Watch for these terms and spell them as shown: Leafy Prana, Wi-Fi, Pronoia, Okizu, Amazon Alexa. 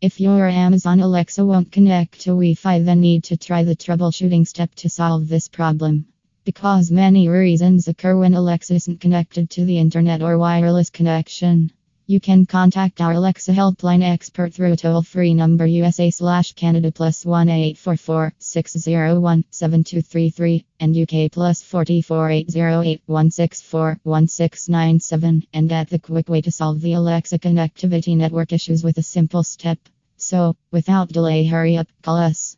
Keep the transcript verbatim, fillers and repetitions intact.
If your Amazon Alexa won't connect to Wi-Fi, then need to try the troubleshooting step to solve this problem. Because many reasons occur when Alexa isn't connected to the internet or wireless connection. You can contact our Alexa helpline expert through toll-free number U S A slash Canada plus one eight four four, six zero one, seven two three three and U K plus four four eight zero eight, one six four, one six nine seven, and at the quick way to solve the Alexa connectivity network issues with a simple step. So, without delay, hurry up, call us.